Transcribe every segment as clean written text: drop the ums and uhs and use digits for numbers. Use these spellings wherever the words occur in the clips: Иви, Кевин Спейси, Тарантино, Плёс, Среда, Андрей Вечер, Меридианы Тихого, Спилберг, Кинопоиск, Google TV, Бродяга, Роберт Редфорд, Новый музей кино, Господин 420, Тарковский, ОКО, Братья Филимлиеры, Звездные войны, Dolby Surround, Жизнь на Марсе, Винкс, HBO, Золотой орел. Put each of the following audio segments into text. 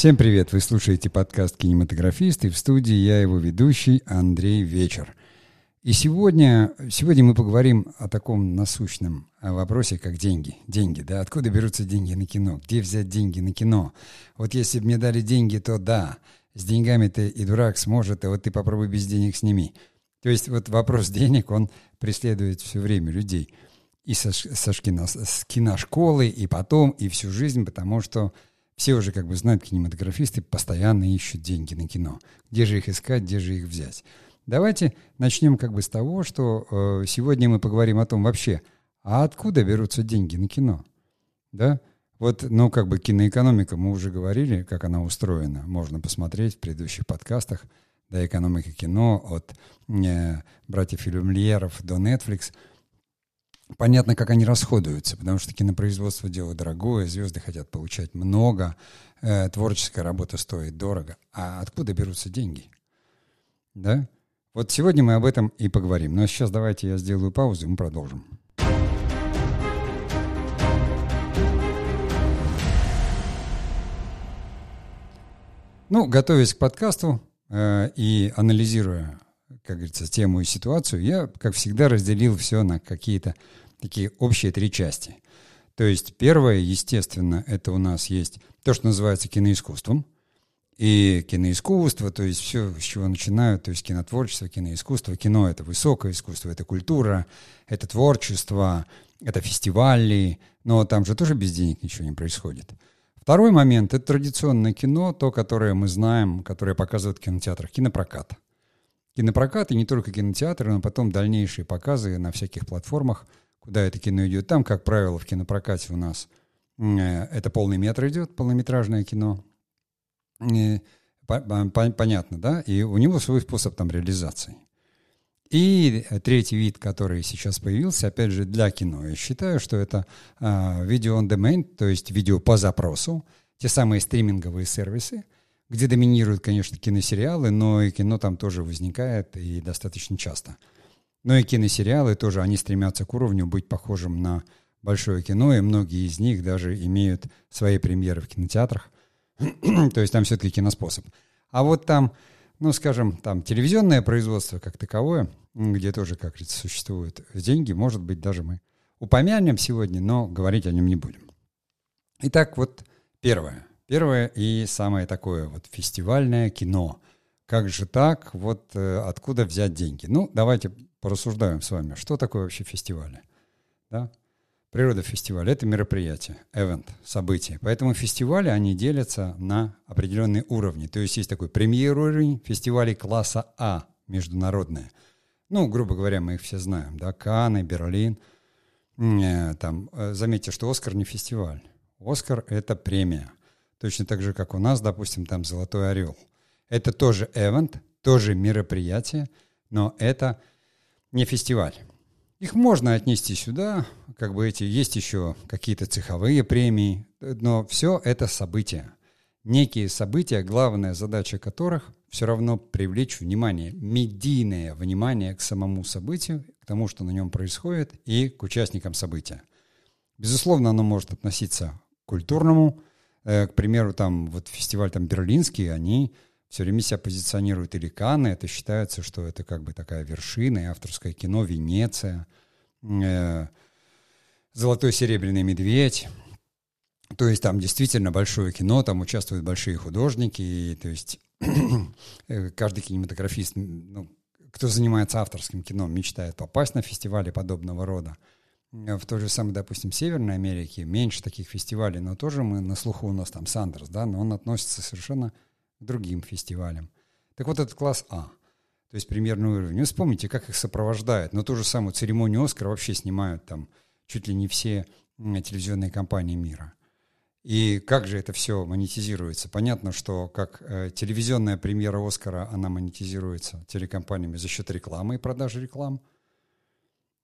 Всем привет! Вы слушаете подкаст «Кинематографист», и в студии я, его ведущий, Андрей Вечер. И сегодня мы поговорим о таком насущном вопросе, как деньги. Деньги, да? Откуда берутся деньги на кино? Где взять деньги на кино? Вот если бы мне дали деньги, то да, с деньгами ты и дурак сможет, а вот ты попробуй без денег сними. То есть вот вопрос денег, он преследует все время людей. И с киношколы, и потом, и всю жизнь, потому что все уже как бы знают, кинематографисты постоянно ищут деньги на кино. Где же их искать, где же их взять? Давайте начнем как бы с того, что сегодня мы поговорим о том вообще, а откуда берутся деньги на кино? Да? Вот, ну, как бы киноэкономика, мы уже говорили, как она устроена. Можно посмотреть в предыдущих подкастах, да, экономика кино от братьев Филимлиеров до Netflix. Понятно, как они расходуются, потому что кинопроизводство — дело дорогое, звезды хотят получать много, творческая работа стоит дорого. А откуда берутся деньги? Да? Вот сегодня мы об этом и поговорим. Но сейчас давайте я сделаю паузу, и мы продолжим. Ну, готовясь к подкасту и анализируя, как говорится, тему и ситуацию, я, как всегда, разделил все на какие-то такие общие три части. То есть первое, естественно, это у нас есть то, что называется киноискусством. И киноискусство, то есть все, с чего начинают, то есть кинотворчество, киноискусство. Кино — это высокое искусство, это культура, это творчество, это фестивали. Но там же тоже без денег ничего не происходит. Второй момент — это традиционное кино, то, которое мы знаем, которое показывают в кинотеатрах, кинопрокат. Кинопрокат, и не только кинотеатры, но потом дальнейшие показы на всяких платформах, куда это кино идет. Там, как правило, в кинопрокате у нас это полный метр идет, полнометражное кино. Понятно, да? И у него свой способ там реализации. И третий вид, который сейчас появился, опять же, для кино. Я считаю, что это видео on demand, то есть видео по запросу, те самые стриминговые сервисы, где доминируют, конечно, киносериалы, но и кино там тоже возникает и достаточно часто. Но и киносериалы тоже, они стремятся к уровню быть похожим на большое кино, и многие из них даже имеют свои премьеры в кинотеатрах. То есть там все-таки киноспособ. А вот там, ну, скажем, там телевизионное производство как таковое, где тоже, как говорится, существуют деньги, может быть, даже мы упомянем сегодня, но говорить о нем не будем. Итак, вот первое. Первое и самое такое вот фестивальное кино. Как же так? Вот откуда взять деньги? Ну, давайте порассуждаем с вами, что такое вообще фестивали. Да? Природа фестиваля — это мероприятие, event, событие. Поэтому фестивали, они делятся на определенные уровни. То есть есть такой премьер-уровень фестивалей класса А, международные. Ну, грубо говоря, мы их все знаем. Да? Канны, Берлин. Там, заметьте, что Оскар не фестиваль. Оскар — это премия. Точно так же, как у нас, допустим, там «Золотой орел». Это тоже эвент, тоже мероприятие, но это не фестиваль. Их можно отнести сюда, как бы эти, есть еще какие-то цеховые премии, но все это события. Некие события, главная задача которых все равно привлечь внимание, медийное внимание к самому событию, к тому, что на нем происходит, и к участникам события. Безусловно, оно может относиться к культурному. К примеру, там вот фестиваль там, берлинский, они все время себя позиционируют, или Канны, это считается, что это как бы такая вершина, и авторское кино, Венеция, «Золотой серебряный медведь». То есть там действительно большое кино, там участвуют большие художники, и, то есть каждый кинематографист, ну, кто занимается авторским кино, мечтает попасть на фестивали подобного рода. В той же самой, допустим, Северной Америке меньше таких фестивалей, но тоже мы на слуху у нас там Сандэнс, да, но он относится совершенно к другим фестивалям. Так вот, этот класс А, то есть премьерный уровень. Вы вспомните, как их сопровождают. Но ту же самую церемонию «Оскар» вообще снимают там чуть ли не все телевизионные компании мира. И как же это все монетизируется? Понятно, что как телевизионная премьера «Оскара», она монетизируется телекомпаниями за счет рекламы и продажи реклам.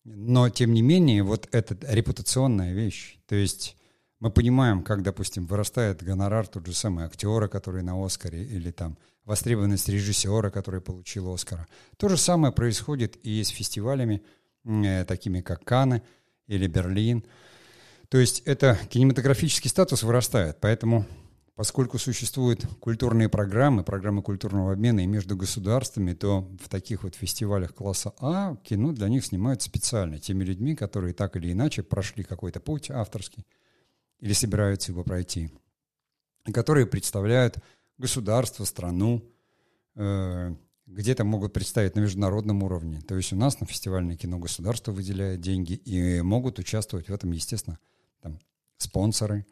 Но, тем не менее, вот это репутационная вещь. То есть мы понимаем, как, допустим, вырастает гонорар тот же самый актера, который на «Оскаре», или там востребованность режиссера, который получил «Оскара». То же самое происходит и с фестивалями, такими как Канны или Берлин. То есть это кинематографический статус вырастает, поэтому Поскольку существуют культурные программы, программы культурного обмена и между государствами, то в таких вот фестивалях класса А кино для них снимают специально теми людьми, которые так или иначе прошли какой-то путь авторский или собираются его пройти, и которые представляют государство, страну, где-то могут представить на международном уровне. То есть у нас на фестивальное кино государство выделяет деньги, и могут участвовать в этом, естественно, там, спонсоры.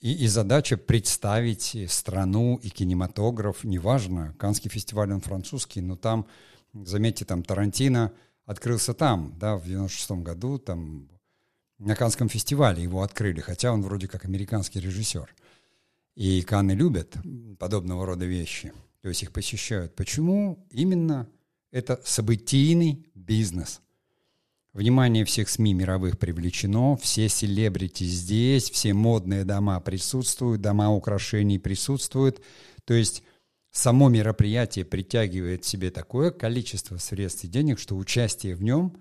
И задача представить страну и кинематограф, неважно, Каннский фестиваль, он французский, но там, заметьте, там Тарантино открылся там, да, в 96-м году, там на Каннском фестивале его открыли, хотя он вроде как американский режиссер. И Канны любят подобного рода вещи, то есть их посещают. Почему? Именно это событийный бизнес. Внимание всех СМИ мировых привлечено, все селебрити здесь, все модные дома присутствуют, дома украшений присутствуют. То есть само мероприятие притягивает к себе такое количество средств и денег, что участие в нем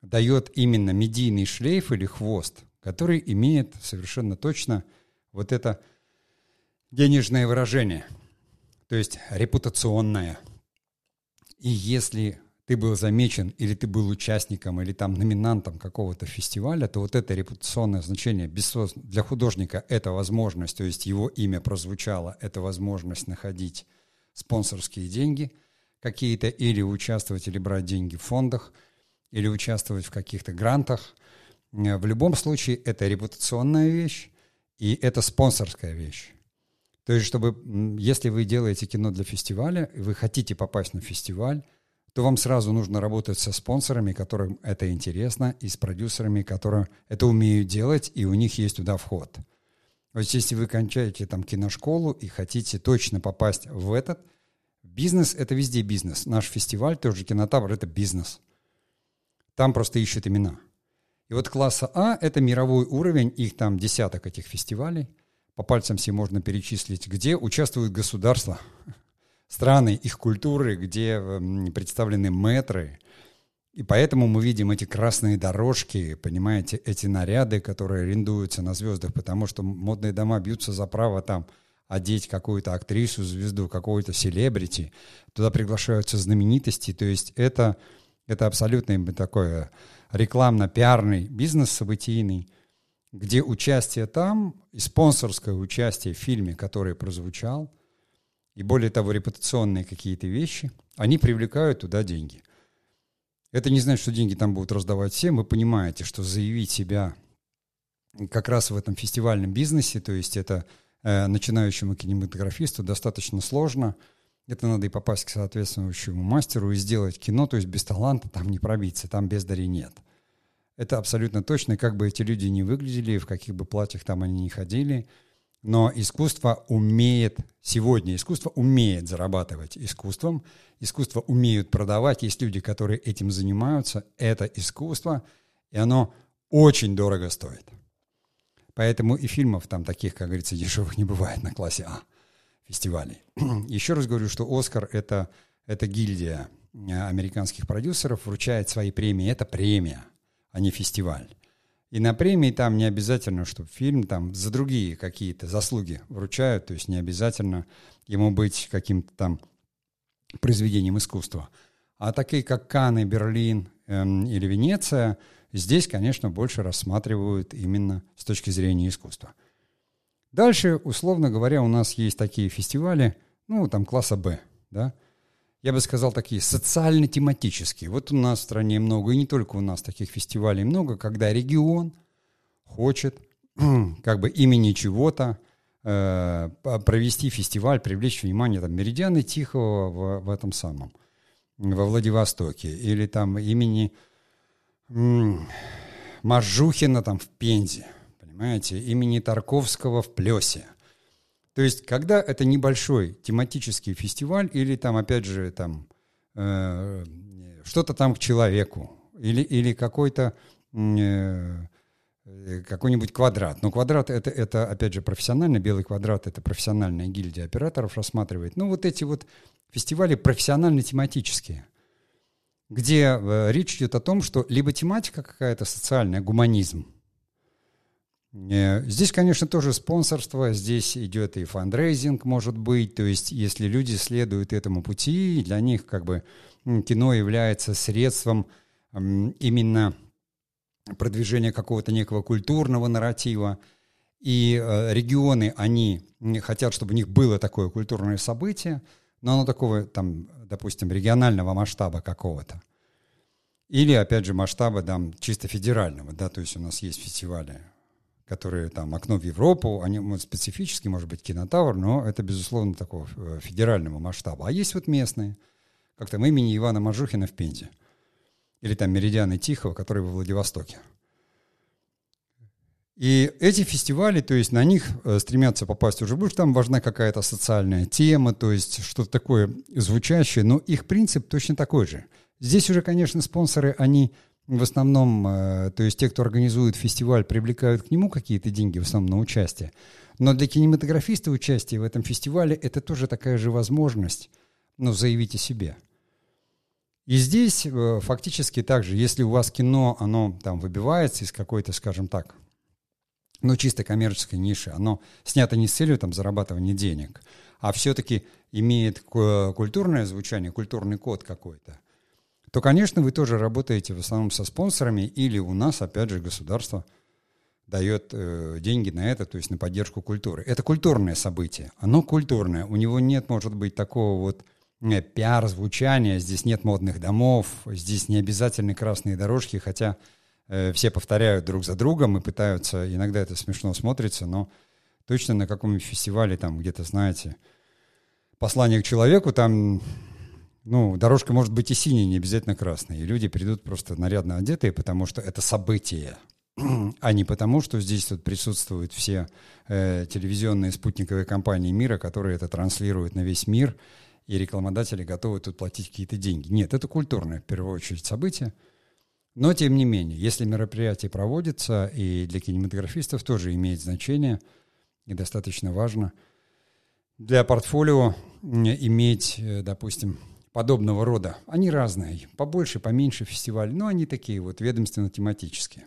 дает именно медийный шлейф или хвост, который имеет совершенно точно вот это денежное выражение, то есть репутационное. И если ты был замечен, или ты был участником, или там номинантом какого-то фестиваля, то вот это репутационное значение для художника — это возможность, то есть его имя прозвучало, это возможность находить спонсорские деньги какие-то, или участвовать, или брать деньги в фондах, или участвовать в каких-то грантах. В любом случае это репутационная вещь, и это спонсорская вещь. То есть, чтобы, если вы делаете кино для фестиваля, и вы хотите попасть на фестиваль, то вам сразу нужно работать со спонсорами, которым это интересно, и с продюсерами, которые это умеют делать, и у них есть туда вход. То есть если вы кончаете там киношколу и хотите точно попасть в этот бизнес, это везде бизнес. Наш фестиваль, тоже Кинотавр, это бизнес. Там просто ищут имена. И вот класса А — это мировой уровень, их там десяток этих фестивалей. По пальцам все можно перечислить, где участвуют государства, страны, их культуры, где представлены мэтры. И поэтому мы видим эти красные дорожки, понимаете, эти наряды, которые арендуются на звездах, потому что модные дома бьются за право там одеть какую-то актрису, звезду, какого-то селебрити. Туда приглашаются знаменитости. То есть это абсолютно такой рекламно-пиарный бизнес событийный, где участие там и спонсорское участие в фильме, который прозвучал, и более того, репутационные какие-то вещи, они привлекают туда деньги. Это не значит, что деньги там будут раздавать всем. Вы понимаете, что заявить себя как раз в этом фестивальном бизнесе, то есть это начинающему кинематографисту достаточно сложно. Это надо и попасть к соответствующему мастеру и сделать кино, то есть без таланта там не пробиться, там бездари нет. Это абсолютно точно, как бы эти люди ни выглядели, в каких бы платьях там они ни ходили. Но искусство умеет, сегодня искусство умеет зарабатывать искусством, искусство умеют продавать, есть люди, которые этим занимаются, это искусство, и оно очень дорого стоит. Поэтому и фильмов там таких, как говорится, дешевых не бывает на классе А фестивалей. Еще раз говорю, что «Оскар» — это гильдия американских продюсеров, вручает свои премии, это премия, а не фестиваль. И на премии там не обязательно, чтобы фильм там за другие какие-то заслуги вручают, то есть не обязательно ему быть каким-то там произведением искусства. А такие, как Канны, Берлин или Венеция, здесь, конечно, больше рассматривают именно с точки зрения искусства. Дальше, условно говоря, у нас есть такие фестивали, ну, там, класса «Б», да, я бы сказал, такие социально-тематические. Вот у нас в стране много, и не только у нас таких фестивалей много, когда регион хочет как бы имени чего-то провести фестиваль, привлечь внимание там Меридианы Тихого в этом самом, во Владивостоке, или там имени Мажухина там в Пензе, понимаете, имени Тарковского в Плёсе. То есть, когда это небольшой тематический фестиваль или там, опять же, там, что-то там к человеку или какой-то, какой-нибудь квадрат. Но квадрат это, опять же, профессионально, Белый квадрат — это профессиональная гильдия операторов рассматривает. Ну, вот эти вот фестивали профессионально-тематические, где речь идет о том, что либо тематика какая-то социальная, гуманизм, Здесь, конечно, тоже спонсорство, здесь идет и фандрейзинг, может быть, то есть если люди следуют этому пути, для них как бы кино является средством именно продвижения какого-то некого культурного нарратива, и регионы, они хотят, чтобы у них было такое культурное событие, но оно такого, там, допустим, регионального масштаба какого-то. Или, опять же, масштаба там, чисто федерального, да, то есть у нас есть фестивали, которые там «Окно в Европу», они вот, специфически, может быть, Кинотавр, но это, безусловно, такого федерального масштаба. А есть вот местные, как там имени Ивана Мажухина в Пензе, или там «Меридианы Тихого», которые во Владивостоке. И эти фестивали, то есть на них стремятся попасть уже больше, там важна какая-то социальная тема, то есть что-то такое звучащее, но их принцип точно такой же. Здесь уже, конечно, спонсоры, они в основном, то есть те, кто организует фестиваль, привлекают к нему какие-то деньги, в основном на участие. Но для кинематографиста участие в этом фестивале – это тоже такая же возможность, ну, заявить о себе. И здесь фактически так же, если у вас кино, оно там выбивается из какой-то, скажем так, ну, чисто коммерческой ниши, оно снято не с целью там зарабатывания денег, а все-таки имеет культурное звучание, культурный код какой-то, то, конечно, вы тоже работаете в основном со спонсорами, или у нас, опять же, государство дает деньги на это, то есть на поддержку культуры. Это культурное событие, оно культурное, у него нет, может быть, такого вот пиар-звучания, здесь нет модных домов, здесь не обязательны красные дорожки, хотя все повторяют друг за другом и пытаются, иногда это смешно смотрится, но точно на каком-нибудь фестивале, там где-то, знаете, послание к человеку, там... Ну, дорожка может быть и синяя, не обязательно красная. И люди придут просто нарядно одетые, потому что это событие, а не потому, что здесь тут присутствуют все телевизионные спутниковые компании мира, которые это транслируют на весь мир, и рекламодатели готовы тут платить какие-то деньги. Нет, это культурное, в первую очередь, событие. Но, тем не менее, если мероприятие проводится, и для кинематографистов тоже имеет значение, и достаточно важно для портфолио иметь, допустим, подобного рода. Они разные, побольше, поменьше фестивали, но они такие вот ведомственно-тематические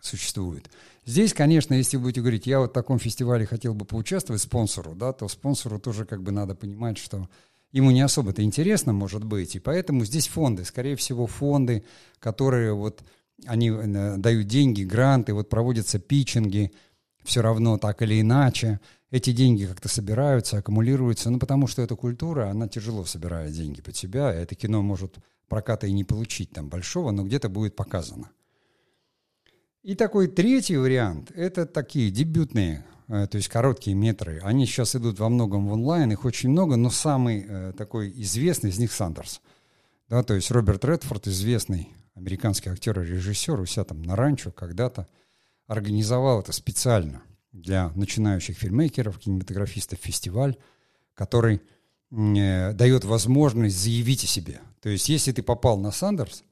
существуют. Здесь, конечно, если вы будете говорить, я вот в таком фестивале хотел бы поучаствовать спонсору, да, то спонсору тоже как бы надо понимать, что ему не особо-то интересно, может быть, и поэтому здесь фонды, скорее всего, фонды, которые вот, они дают деньги, гранты, вот проводятся питчинги, все равно так или иначе, эти деньги как-то собираются, аккумулируются, ну, потому что эта культура, она тяжело собирает деньги под себя, это кино может проката и не получить там большого, но где-то будет показано. И такой третий вариант – это такие дебютные, то есть короткие метры. Они сейчас идут во многом в онлайн, их очень много, но самый такой известный из них – Сандэнс. Да, то есть Роберт Редфорд, известный американский актер и режиссер, у себя там на ранчо когда-то организовал это специально для начинающих фильмейкеров, кинематографистов фестиваль, который дает возможность заявить о себе. То есть, если ты попал на Сандэнс,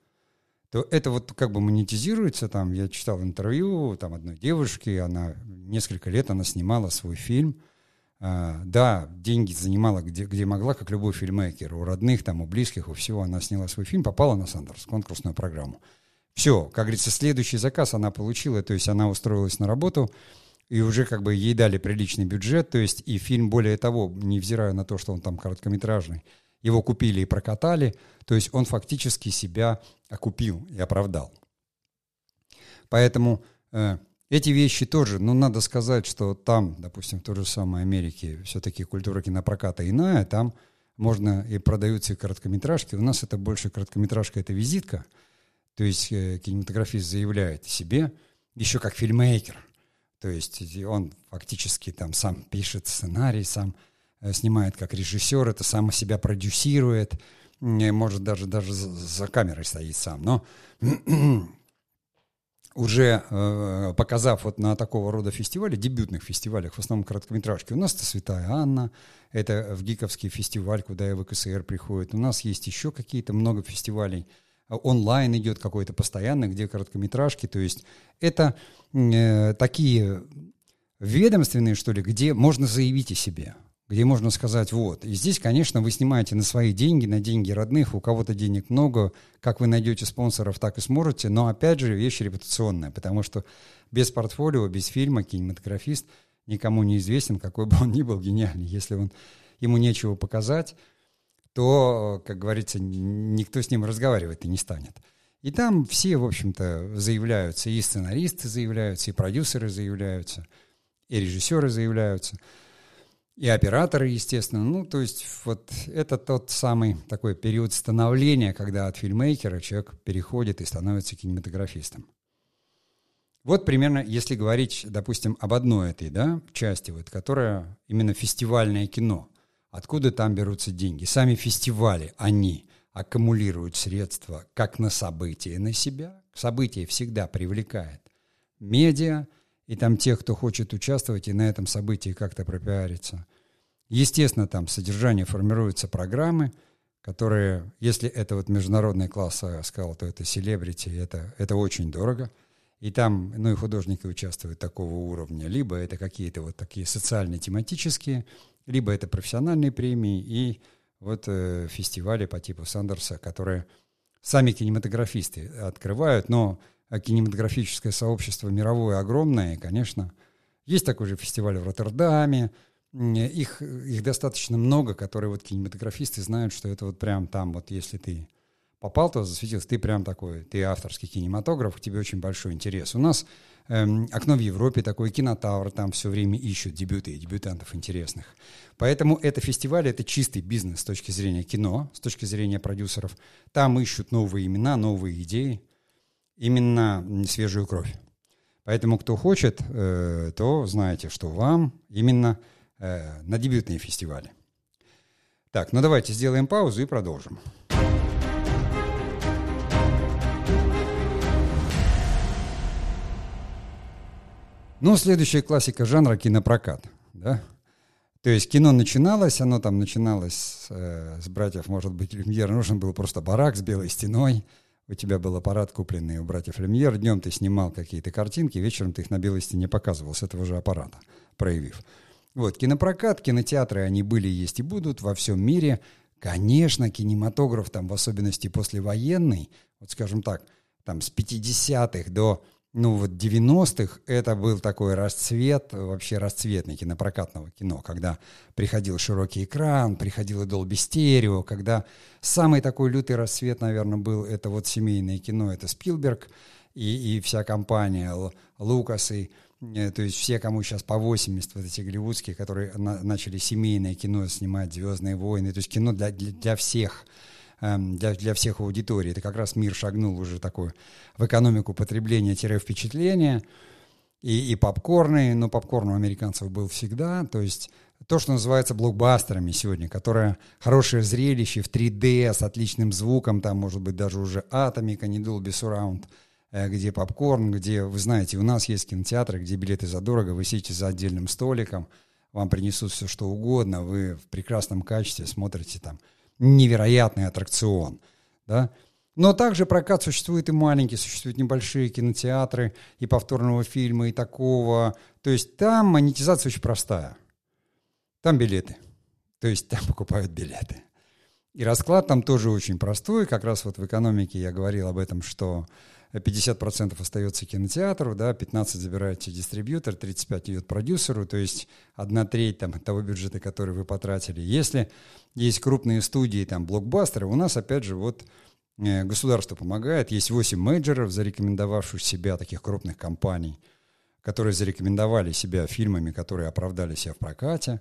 то это вот как бы монетизируется. Там я читал интервью там одной девушки, она несколько лет она снимала свой фильм. Да, деньги занимала где могла, как любой фильмейкер. У родных, там, у близких, у всего она сняла свой фильм, попала на Сандэнс, конкурсную программу. Все, как говорится, следующий заказ она получила, то есть она устроилась на работу, и уже как бы ей дали приличный бюджет, то есть и фильм, более того, невзирая на то, что он там короткометражный, его купили и прокатали, то есть он фактически себя окупил и оправдал. Поэтому эти вещи тоже, ну, надо сказать, что там, допустим, в той же самой Америке все-таки культура кинопроката иная, там можно и продаются и короткометражки, у нас это больше короткометражка, это визитка, то есть кинематографист заявляет о себе еще как фильмейкер. То есть он фактически там сам пишет сценарий, сам снимает как режиссер, это сам себя продюсирует, может даже за камерой стоит сам. Но уже показав вот на такого рода фестивале, дебютных фестивалях, в основном короткометражки, у нас это «Святая Анна», это ВГИКовский фестиваль, куда и ВКСР приходит. У нас есть еще какие-то много фестивалей, онлайн идет какой-то постоянно, где короткометражки, то есть это такие ведомственные, что ли, где можно заявить о себе, где можно сказать, вот. И здесь, конечно, вы снимаете на свои деньги, на деньги родных, у кого-то денег много, как вы найдете спонсоров, так и сможете, но, опять же, вещь репутационная, потому что без портфолио, без фильма кинематографист никому не известен, какой бы он ни был гениальный. Если он, ему нечего показать, то, как говорится, никто с ним разговаривать и не станет. И там все, в общем-то, заявляются, и сценаристы заявляются, и продюсеры заявляются, и режиссеры заявляются, и операторы, естественно. Ну, то есть вот это тот самый такой период становления, когда от фильмейкера человек переходит и становится кинематографистом. Вот примерно, если говорить, допустим, об одной этой, да, части, вот, которая именно фестивальное кино, откуда там берутся деньги. Сами фестивали, они аккумулируют средства как на события на себя. Событие всегда привлекает медиа, и там тех, кто хочет участвовать и на этом событии как-то пропиариться. Естественно, там содержание формируются программы, которые, если это вот международный класс, я сказал, то это селебрити, это очень дорого. И там, ну и художники участвуют такого уровня. Либо это какие-то вот такие социально-тематические, либо это профессиональные премии и вот фестивали по типу Сандерса, которые сами кинематографисты открывают, но кинематографическое сообщество мировое огромное, и, конечно. Есть такой же фестиваль в Роттердаме, их достаточно много, которые вот кинематографисты знают, что это вот прям там, вот если ты попал, то засветился, ты прям такой, ты авторский кинематограф, к тебе очень большой интерес. У нас «Окно в Европе», такой Кинотавр, там все время ищут дебюты и дебютантов интересных. Поэтому это фестиваль, это чистый бизнес с точки зрения кино, с точки зрения продюсеров. Там ищут новые имена, новые идеи, именно свежую кровь. Поэтому кто хочет, то знаете, что вам именно на дебютные фестивали. Так, ну давайте сделаем паузу и продолжим. Ну, следующая классика жанра — кинопрокат, да? То есть кино начиналось, оно там начиналось с братьев, может быть, Люмьер. Нужен был просто барак с белой стеной. У тебя был аппарат, купленный у братьев Люмьер. Днем ты снимал какие-то картинки, вечером ты их на белой стене показывал с этого же аппарата, проявив. Вот, кинопрокат, кинотеатры, они были, есть и будут во всем мире. Конечно, кинематограф там, в особенности послевоенный, вот скажем так, там с 50-х до... Ну вот 90-х это был такой расцвет, вообще расцветный кинопрокатного кино, когда приходил широкий экран, приходило Dolby Stereo, когда самый такой лютый расцвет, наверное, был, это вот семейное кино, это Спилберг и вся компания, Лукас, и, то есть все, кому сейчас по 80, вот эти голливудские, которые начали семейное кино снимать, «Звездные войны», то есть кино для всех. Для всех аудиторий. Это как раз мир шагнул уже такой в экономику потребления-впечатления и попкорны. Но попкорн у американцев был всегда. То есть то, что называется блокбастерами сегодня, которое хорошее зрелище в 3D с отличным звуком, там может быть даже уже «Атомика», не «Dolby Surround», где попкорн, где, вы знаете, у нас есть кинотеатры, где билеты задорого, вы сидите за отдельным столиком, вам принесут все что угодно, вы в прекрасном качестве смотрите там невероятный аттракцион, да? Но также прокат существует и маленький, существуют небольшие кинотеатры и повторного фильма, и такого. То есть там монетизация очень простая. Там билеты. То есть там покупают билеты. И расклад там тоже очень простой. Как раз вот в экономике я говорил об этом, что 50% остается кинотеатру, да, 15% забирает дистрибьютор, 35% идет продюсеру, то есть 1/3 там, того бюджета, который вы потратили. Если есть крупные студии, там, блокбастеры, у нас, опять же, вот государство помогает. Есть 8 мейджоров, зарекомендовавших себя, таких крупных компаний, которые зарекомендовали себя фильмами, которые оправдали себя в прокате.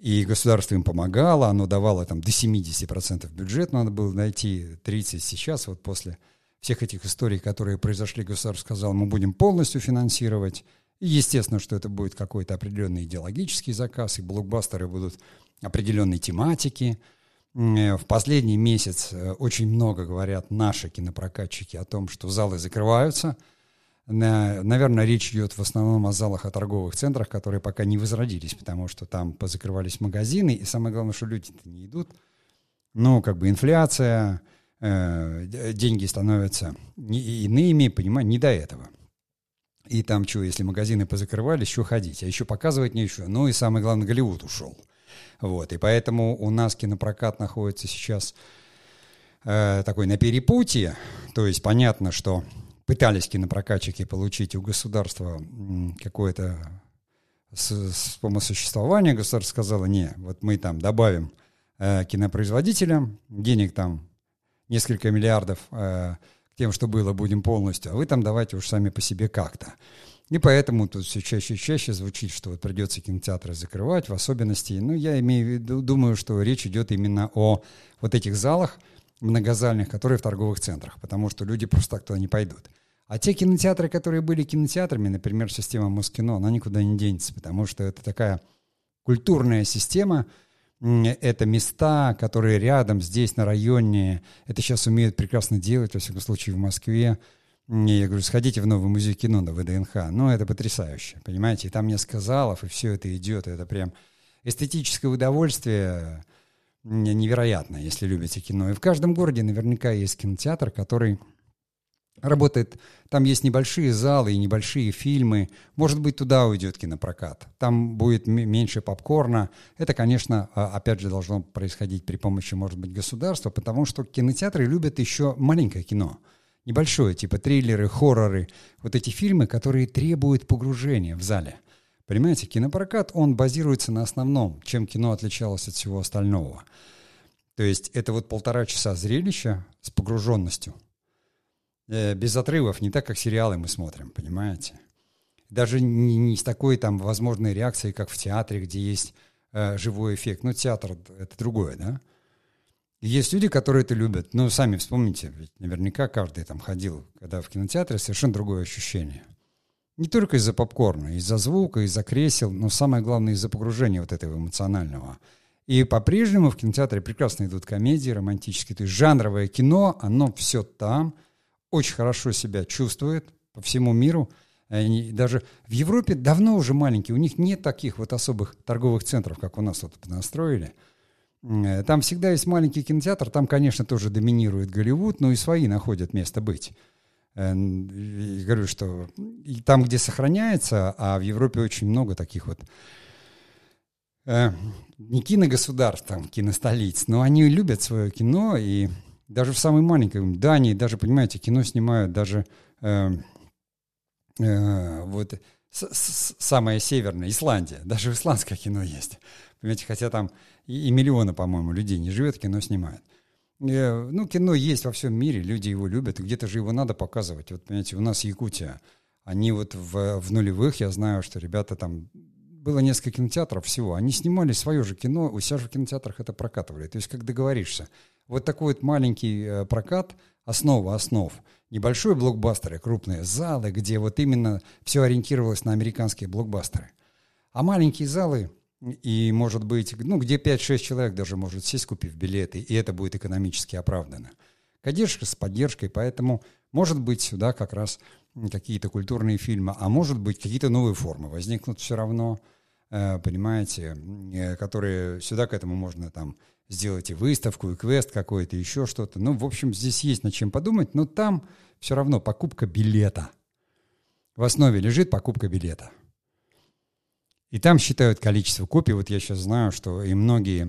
И государство им помогало, оно давало там до 70% бюджета, надо было найти 30% сейчас, вот после всех этих историй, которые произошли, государство сказал, мы будем полностью финансировать. И естественно, что это будет какой-то определенный идеологический заказ, и блокбастеры будут определенной тематики. В последний месяц очень много говорят наши кинопрокатчики о том, что залы закрываются. Наверное, речь идет в основном о залах, о торговых центрах, которые пока не возродились, потому что там позакрывались магазины, и самое главное, что люди-то не идут. Ну, как бы инфляция... деньги становятся иными, понимаете, не до этого. И там что, если магазины позакрывались, что ходить? А еще показывать нечего. Ну и самое главное, Голливуд ушел. Вот. И поэтому у нас кинопрокат находится сейчас такой на перепутье. То есть понятно, что пытались кинопрокатчики получить у государства какое-то самосуществование. Государство сказало: не, вот мы там добавим кинопроизводителям, денег там несколько миллиардов к тем, что было, будем полностью, а вы там давайте уж сами по себе как-то. И поэтому тут все чаще и чаще звучит, что вот придется кинотеатры закрывать, в особенности. Ну, я имею в виду, думаю, что речь идет именно о вот этих залах многозальных, которые в торговых центрах, потому что люди просто так туда не пойдут. А те кинотеатры, которые были кинотеатрами, например, система Москино, она никуда не денется, потому что это такая культурная система, это места, которые рядом, здесь, на районе, это сейчас умеют прекрасно делать, во всяком случае, в Москве. Я говорю, сходите в новый музей кино на ВДНХ, ну, это потрясающе, понимаете, и там несколько залов, и все это идет, это прям эстетическое удовольствие невероятное, если любите кино. И в каждом городе наверняка есть кинотеатр, который работает, там есть небольшие залы и небольшие фильмы, может быть, туда уйдет кинопрокат, там будет меньше попкорна. Это, конечно, опять же, должно происходить при помощи, может быть, государства, потому что кинотеатры любят еще маленькое кино, небольшое, типа триллеры, хорроры, вот эти фильмы, которые требуют погружения в зале. Понимаете, кинопрокат, он базируется на основном, чем кино отличалось от всего остального. То есть это вот 1,5 часа зрелища с погруженностью, без отрывов, не так, как сериалы мы смотрим, понимаете? Даже не с такой там возможной реакцией, как в театре, где есть живой эффект. Ну, театр — это другое, да? Есть люди, которые это любят. Ну, сами вспомните, ведь наверняка каждый там ходил, когда в кинотеатре, совершенно другое ощущение. Не только из-за попкорна, из-за звука, из-за кресел, но самое главное — из-за погружения вот этого эмоционального. И по-прежнему в кинотеатре прекрасно идут комедии, романтические. То есть жанровое кино, оно все там, очень хорошо себя чувствует по всему миру. Они даже в Европе давно уже маленькие. У них нет таких вот особых торговых центров, как у нас вот настроили. Там всегда есть маленький кинотеатр. Там, конечно, тоже доминирует Голливуд, но и свои находят место быть. Я говорю, что там, где сохраняется, а в Европе очень много таких вот не киногосударств, там, киностолиц, но они любят свое кино. И даже в самой маленькой Дании, даже, понимаете, кино снимают даже вот самое северное, Исландия. Даже исландское кино есть. Понимаете, хотя там и миллиона, по-моему, людей не живет, кино снимают. Ну, кино есть во всем мире, люди его любят, где-то же его надо показывать. Вот, понимаете, у нас Якутия, они вот в нулевых, я знаю, что ребята там... Было несколько кинотеатров всего, они снимали свое же кино, у себя же в кинотеатрах это прокатывали. То есть как договоришься. Вот такой вот маленький прокат, основа основ. Небольшие блокбастеры, крупные залы, где вот именно все ориентировалось на американские блокбастеры. А маленькие залы, и, может быть, ну, где 5-6 человек даже может сесть, купив билеты, и это будет экономически оправдано. Кадешка с поддержкой, поэтому, может быть, сюда как раз какие-то культурные фильмы, а может быть, какие-то новые формы возникнут все равно, понимаете, которые сюда к этому можно там сделать и выставку, и квест какой-то, еще что-то. Ну, в общем, здесь есть над чем подумать, но там все равно покупка билета. В основе лежит покупка билета. И там считают количество копий. Вот я сейчас знаю, что и многие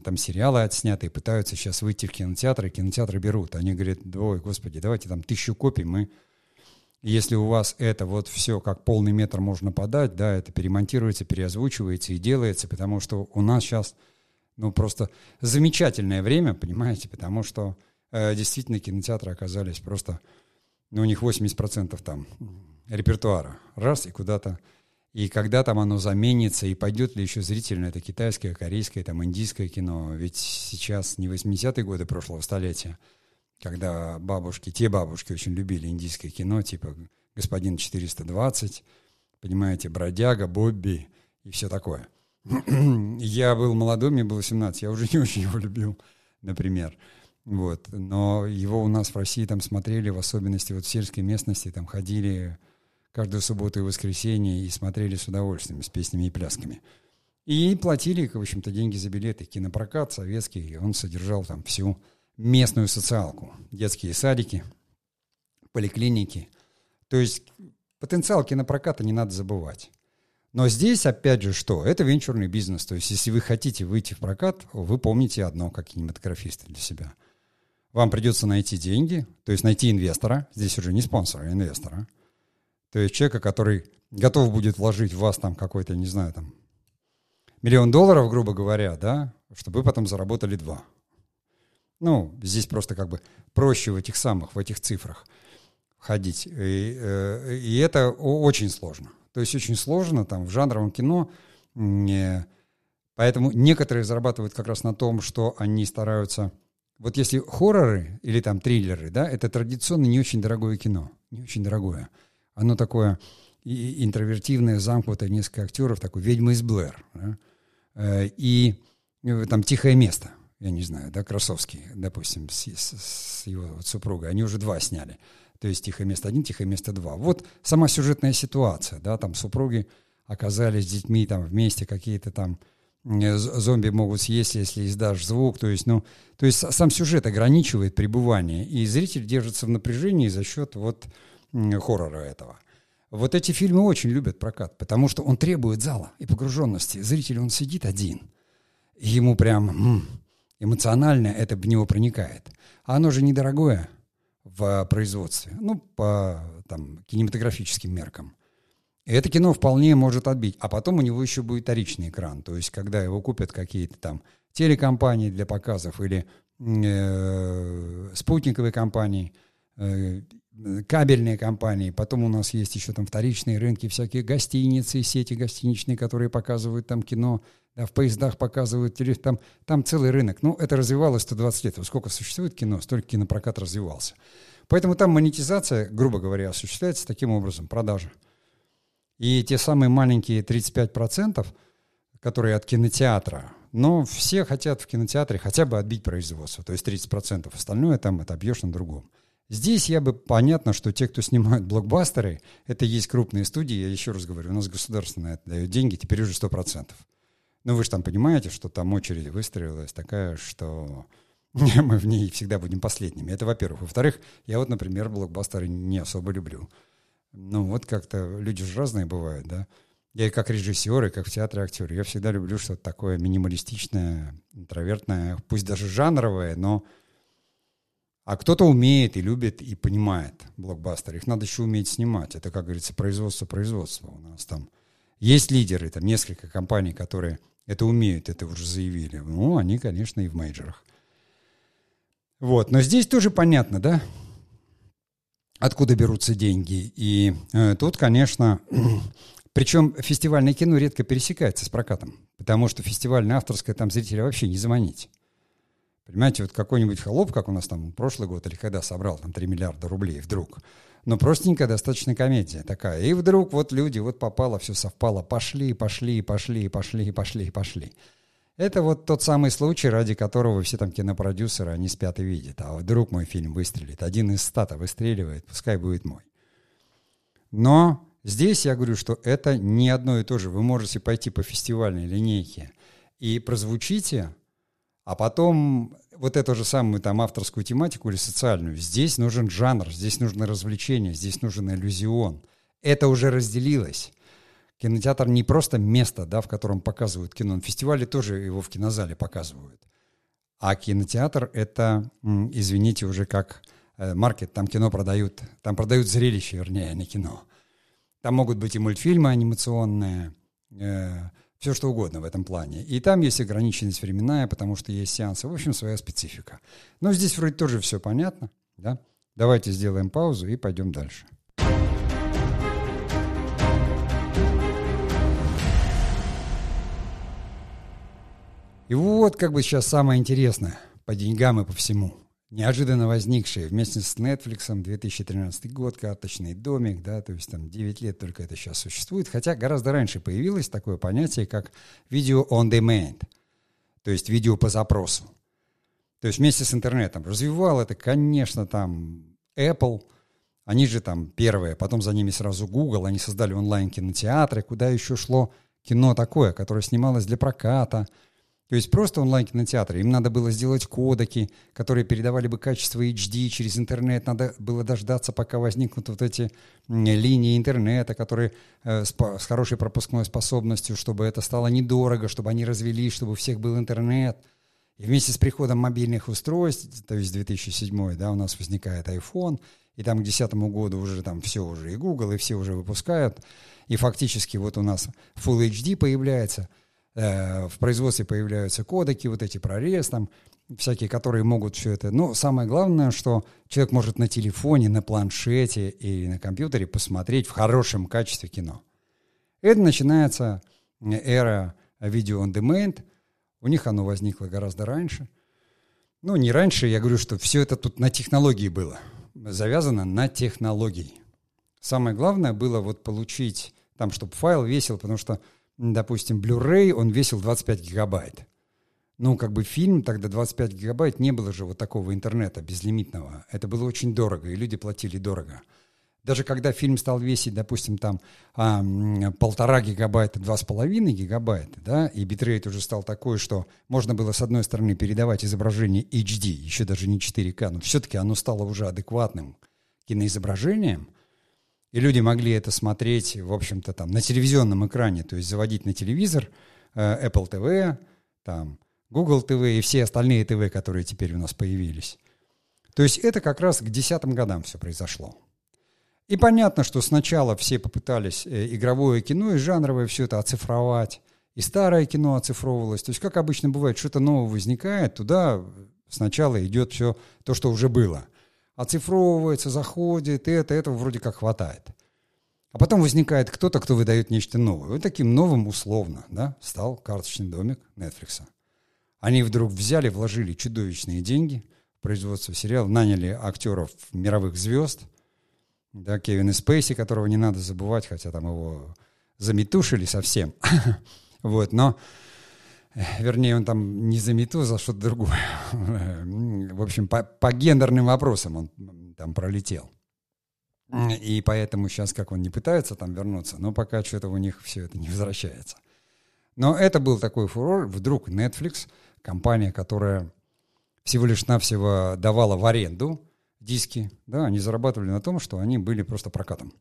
там сериалы отсняты, пытаются сейчас выйти в кинотеатры, и кинотеатры берут. Они говорят: ой, господи, давайте там 1000 копий мы... Если у вас это вот все как полный метр можно подать, да, это перемонтируется, переозвучивается и делается, потому что у нас сейчас, ну, просто замечательное время, понимаете, потому что действительно кинотеатры оказались просто, ну, у них 80% там репертуара, раз и куда-то, и когда там оно заменится, и пойдет ли еще зрительное, это китайское, корейское, там, индийское кино, ведь сейчас не 80-е годы прошлого столетия, когда бабушки, те бабушки очень любили индийское кино, типа «Господин 420», понимаете, «Бродяга», «Бобби» и все такое. Я был молодой, мне было 17, я уже не очень его любил, например. Вот. Но его у нас в России там смотрели, в особенности вот в сельской местности, там ходили каждую субботу и воскресенье и смотрели с удовольствием, с песнями и плясками. И платили, в общем-то, деньги за билеты. Кинопрокат советский, он содержал там всю местную социалку, детские садики, поликлиники. То есть потенциал кинопроката не надо забывать. Но здесь, опять же, что? Это венчурный бизнес. То есть, если вы хотите выйти в прокат, вы помните одно, как кинематографисты для себя. Вам придется найти деньги, то есть найти инвестора. Здесь уже не спонсора, а инвестора. То есть человека, который готов будет вложить в вас там какой-то, не знаю, там, $1 миллион, грубо говоря, да, чтобы вы потом заработали 2. Ну, здесь просто как бы проще в этих цифрах ходить. И это очень сложно. То есть очень сложно там в жанровом кино. Поэтому некоторые зарабатывают как раз на том, что они стараются... Вот если хорроры или там триллеры, да, это традиционно не очень дорогое кино. Не очень дорогое. Оно такое интровертивное, замкнутое, несколько актеров, такой «Ведьма из Блэр». Да? И там «Тихое место». Я не знаю, да, Красовский, допустим, с его вот супругой, они уже 2 сняли. То есть «Тихое место 1», «Тихое место 2». Вот сама сюжетная ситуация, да, там супруги оказались с детьми там вместе, какие-то там зомби могут съесть, если издашь звук, то есть, ну, то есть сам сюжет ограничивает пребывание, и зритель держится в напряжении за счет вот хоррора этого. Вот эти фильмы очень любят прокат, потому что он требует зала и погруженности. Зритель, он сидит один, и ему прям... эмоционально это в него проникает. А оно же недорогое в производстве, ну, по там, кинематографическим меркам. И это кино вполне может отбить. А потом у него еще будет вторичный экран. То есть, когда его купят какие-то там телекомпании для показов или спутниковые компании, кабельные компании. Потом у нас есть еще там вторичные рынки, всякие гостиницы, сети гостиничные, которые показывают там кино, да, в поездах показывают, там целый рынок. Ну, это развивалось 120 лет. Вот сколько существует кино, столько кинопрокат развивался. Поэтому там монетизация, грубо говоря, осуществляется таким образом, продажа. И те самые маленькие 35%, которые от кинотеатра, но все хотят в кинотеатре хотя бы отбить производство, то есть 30%. Остальное там отобьешь на другом. Здесь я бы понятно, что те, кто снимают блокбастеры, это есть крупные студии, я еще раз говорю, у нас государство на это дает деньги, теперь уже 100%. Ну вы же там понимаете, что там очередь выстроилась такая, что мы в ней всегда будем последними. Это во-первых. Во-вторых, я вот, например, блокбастеры не особо люблю. Ну вот как-то люди же разные бывают, да. Я и как режиссер, и как в театре актер. Я всегда люблю что-то такое минималистичное, интровертное, пусть даже жанровое, но... А кто-то умеет и любит, и понимает блокбастеры. Их надо еще уметь снимать. Это, как говорится, производство. У нас там есть лидеры, там несколько компаний, которые это умеют, это уже заявили. Ну, они, конечно, и в мейджорах. Вот. Но здесь тоже понятно, да, откуда берутся деньги. И тут, конечно... Причем фестивальное кино редко пересекается с прокатом, потому что фестивальное авторское там зрителя вообще не заманить. Понимаете, вот какой-нибудь «Холоп», как у нас там прошлый год, или когда собрал там 3 миллиарда рублей вдруг, но простенькая достаточно комедия такая. И вдруг вот люди, вот попало, все совпало, пошли. Это вот тот самый случай, ради которого все там кинопродюсеры, они спят и видят. А вдруг мой фильм выстрелит, 1 из 100 выстреливает, пускай будет мой. Но здесь я говорю, что это не одно и то же. Вы можете пойти по фестивальной линейке и прозвучите, а потом вот эту же самую там авторскую тематику или социальную. Здесь нужен жанр, здесь нужно развлечение, здесь нужен иллюзион. Это уже разделилось. Кинотеатр не просто место, да, в котором показывают кино. На фестивале тоже его в кинозале показывают. А кинотеатр — это, извините, уже как маркет. Там кино продают, там продают зрелище, вернее, а не кино. Там могут быть и мультфильмы анимационные, все что угодно в этом плане. И там есть ограниченность временная, потому что есть сеансы. В общем, своя специфика. Но здесь вроде тоже все понятно, да? Давайте сделаем паузу и пойдем дальше. И вот как бы сейчас самое интересное по деньгам и по всему. Неожиданно возникшие вместе с Netflix 2013 год, «Карточный домик», да, то есть там 9 лет только это сейчас существует, хотя гораздо раньше появилось такое понятие, как «видео on demand», то есть видео по запросу. То есть вместе с интернетом развивал это, конечно, там Apple, они же там первые, потом за ними сразу Google, они создали онлайн-кинотеатры, куда еще шло кино такое, которое снималось для проката, То есть просто онлайн-кинотеатры. Им надо было сделать кодеки, которые передавали бы качество HD через интернет. Надо было дождаться, пока возникнут вот эти линии интернета, которые с хорошей пропускной способностью, чтобы это стало недорого, чтобы они развелись, чтобы у всех был интернет. И вместе с приходом мобильных устройств, то есть 2007, да, у нас возникает iPhone, и там к 2010 году уже там все уже и Google, и все уже выпускают. И фактически вот у нас Full HD появляется. В производстве появляются кодеки, вот эти прорез, там, всякие, которые могут все это... Но самое главное, что человек может на телефоне, на планшете или на компьютере посмотреть в хорошем качестве кино. Это начинается эра видео on demand. У них оно возникло гораздо раньше. Ну, не раньше, я говорю, что все это тут на технологии было. Завязано на технологии. Самое главное было вот получить, там, чтобы файл весил, потому что допустим, Blu-ray, он весил 25 гигабайт. Ну, как бы фильм тогда 25 гигабайт, не было же вот такого интернета безлимитного. Это было очень дорого, и люди платили дорого. Даже когда фильм стал весить, допустим, там 1,5 гигабайта, 2,5 гигабайта, да, и битрейт уже стал такой, что можно было, с одной стороны, передавать изображение HD, еще даже не 4К, но все-таки оно стало уже адекватным киноизображением, и люди могли это смотреть, в общем-то, там, на телевизионном экране, то есть заводить на телевизор Apple TV, там, Google TV и все остальные ТВ, которые теперь у нас появились. То есть это как раз к 10-м годам все произошло. И понятно, что сначала все попытались игровое кино и жанровое все это оцифровать, и старое кино оцифровывалось. То есть, как обычно бывает, что-то новое возникает, туда сначала идет все то, что уже было. Оцифровывается, заходит, и этого вроде как хватает. А потом возникает кто-то, кто выдает нечто новое. И таким новым условно, да, стал карточный домик Netflix. Они вдруг взяли, вложили чудовищные деньги в производство сериала, наняли актеров мировых звезд, да, Кевина Спейси, которого не надо забывать, хотя там его заметушили совсем. Вот, но... Вернее, он там не за мету, за что-то другое. В общем, по гендерным вопросам он там пролетел. И поэтому сейчас, как он не пытается там вернуться, но пока что-то у них все это не возвращается. Но это был такой фурор. Вдруг Netflix, компания, которая всего лишь навсего давала в аренду диски, да, они зарабатывали на том, что они были просто прокатом.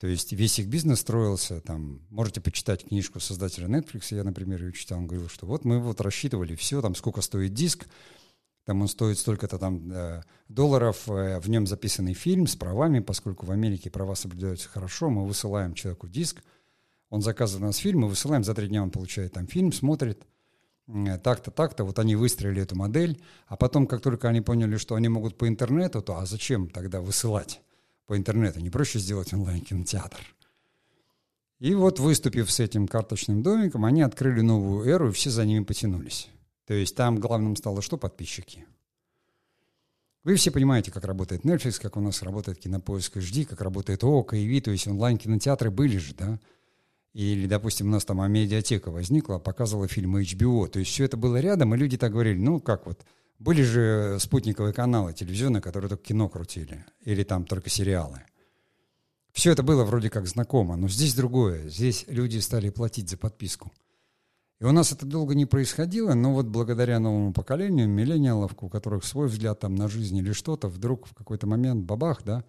То есть весь их бизнес строился, там, можете почитать книжку создателя Netflix, я, например, ее читал, он говорил, что вот мы вот рассчитывали все, там, сколько стоит диск, там он стоит столько-то там долларов, в нем записанный фильм с правами, поскольку в Америке права соблюдаются хорошо, мы высылаем человеку диск, он заказывает у нас фильм, мы высылаем, за 3 дня он получает там фильм, смотрит, так-то, так-то, вот они выстроили эту модель, а потом, как только они поняли, что они могут по интернету, то а зачем тогда высылать? По интернету, не проще сделать онлайн-кинотеатр. И вот, выступив с этим карточным домиком, они открыли новую эру, и все за ними потянулись. То есть там главным стало что? Подписчики. Вы все понимаете, как работает Netflix, как у нас работает Кинопоиск HD, как работает ОКО и Ви, то есть онлайн-кинотеатры были же, да? Или, допустим, у нас там медиатека возникла, показывала фильмы HBO. То есть все это было рядом, и люди так говорили, ну как вот, были же спутниковые каналы телевизионные, которые только кино крутили, или там только сериалы. Все это было вроде как знакомо, но здесь другое. Здесь люди стали платить за подписку. И у нас это долго не происходило, но вот благодаря новому поколению, миллениалов, у которых свой взгляд там на жизнь или что-то, вдруг в какой-то момент, бабах, да,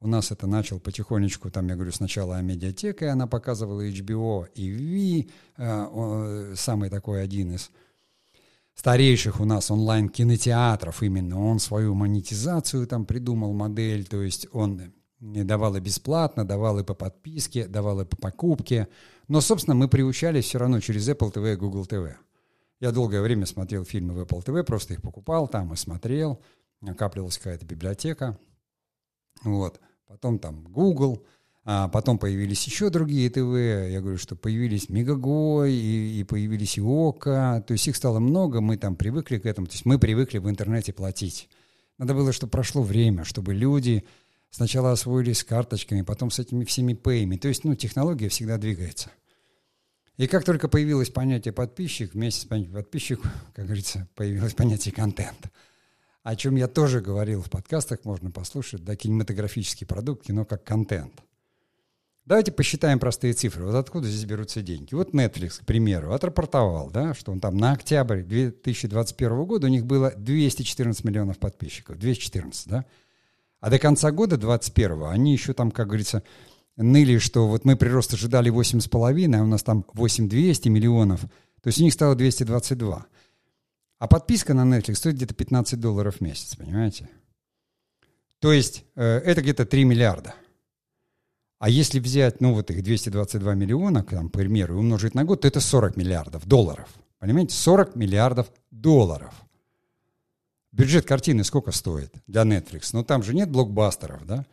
у нас это начал потихонечку, там, я говорю, сначала медиатека, и она показывала HBO и Ви, самый такой один из старейших у нас онлайн-кинотеатров именно, он свою монетизацию там придумал модель, то есть он давал и бесплатно, давал и по подписке, давал и по покупке, но, собственно, мы приучались все равно через Apple TV и Google TV. Я долгое время смотрел фильмы в Apple TV, просто их покупал там и смотрел, накапливалась какая-то библиотека, вот, потом там Google, а потом появились еще другие ТВ, я говорю, что появились Мегагой, и появились и ОКО, то есть их стало много, мы там привыкли к этому, то есть мы привыкли в интернете платить. Надо было, чтобы прошло время, чтобы люди сначала освоились с карточками, потом с этими всеми пэями, то есть, ну, технология всегда двигается. И как только появилось понятие подписчик, вместе с понятием подписчик, как говорится, появилось понятие контент, о чем я тоже говорил в подкастах, можно послушать, да, кинематографический продукт, кино как контент. Давайте посчитаем простые цифры. Вот откуда здесь берутся деньги? Вот Netflix, к примеру, отрапортовал, да, что он там на октябрь 2021 года у них было 214 миллионов подписчиков. 214, да? А до конца года 2021 они еще там, как говорится, ныли, что вот мы прирост ожидали 8,5, а у нас там 8,200 миллионов. То есть у них стало 222. А подписка на Netflix стоит где-то $15 в месяц, понимаете? То есть это где-то 3 миллиарда. А если взять, ну, вот их 222 миллиона, там, к примеру, и умножить на год, то это $40 миллиардов. Понимаете? $40 миллиардов. Бюджет картины сколько стоит для Netflix? Ну, там же нет блокбастеров, да?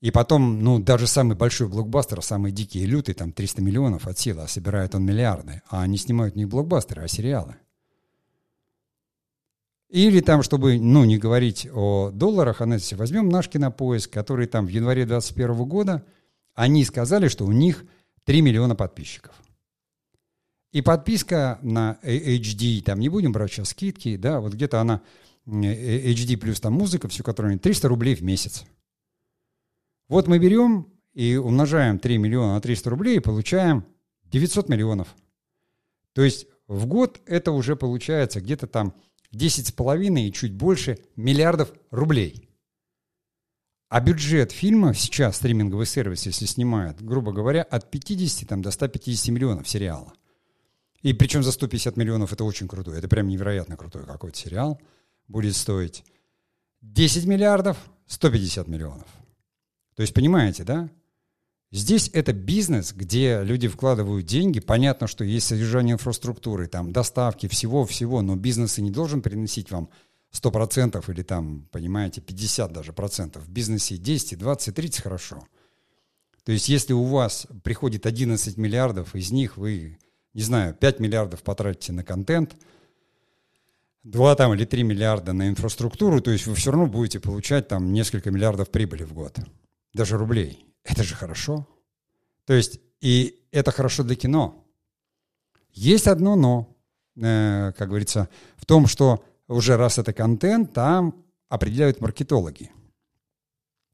И потом, ну, даже самый большой блокбастер, самый дикий и лютый, там, 300 миллионов от силы, а собирает он миллиарды. А они снимают не блокбастеры, а сериалы. Или там, чтобы, ну, не говорить о долларах, а если возьмем наш Кинопоиск, который там в январе 2021 года, они сказали, что у них 3 миллиона подписчиков. И подписка на HD, там не будем брать сейчас скидки, да, вот где-то она, HD плюс там музыка, всю которую, $300 в месяц. Вот мы берем и умножаем 3 миллиона на $300 и получаем 900 миллионов. То есть в год это уже получается где-то там 10,5 и чуть больше миллиардов рублей. А бюджет фильма сейчас, стриминговый сервис, если снимают, грубо говоря, от 50 там, до 150 миллионов сериала. И причем за 150 миллионов это очень крутой, это прям невероятно крутой какой-то сериал будет стоить. 10 миллиардов, 150 миллионов. То есть, понимаете, да? Здесь это бизнес, где люди вкладывают деньги. Понятно, что есть содержание инфраструктуры, там, доставки, всего-всего, но бизнес и не должен приносить вам 100% или там, понимаете, 50 даже процентов. В бизнесе 10, 20, 30 хорошо. То есть если у вас приходит 11 миллиардов, из них вы, не знаю, 5 миллиардов потратите на контент, 2 там, или 3 миллиарда на инфраструктуру, то есть вы все равно будете получать там несколько миллиардов прибыли в год, даже рублей. Это же хорошо. То есть, и это хорошо для кино. Есть одно но, как говорится, в том, что уже раз это контент, там определяют маркетологи.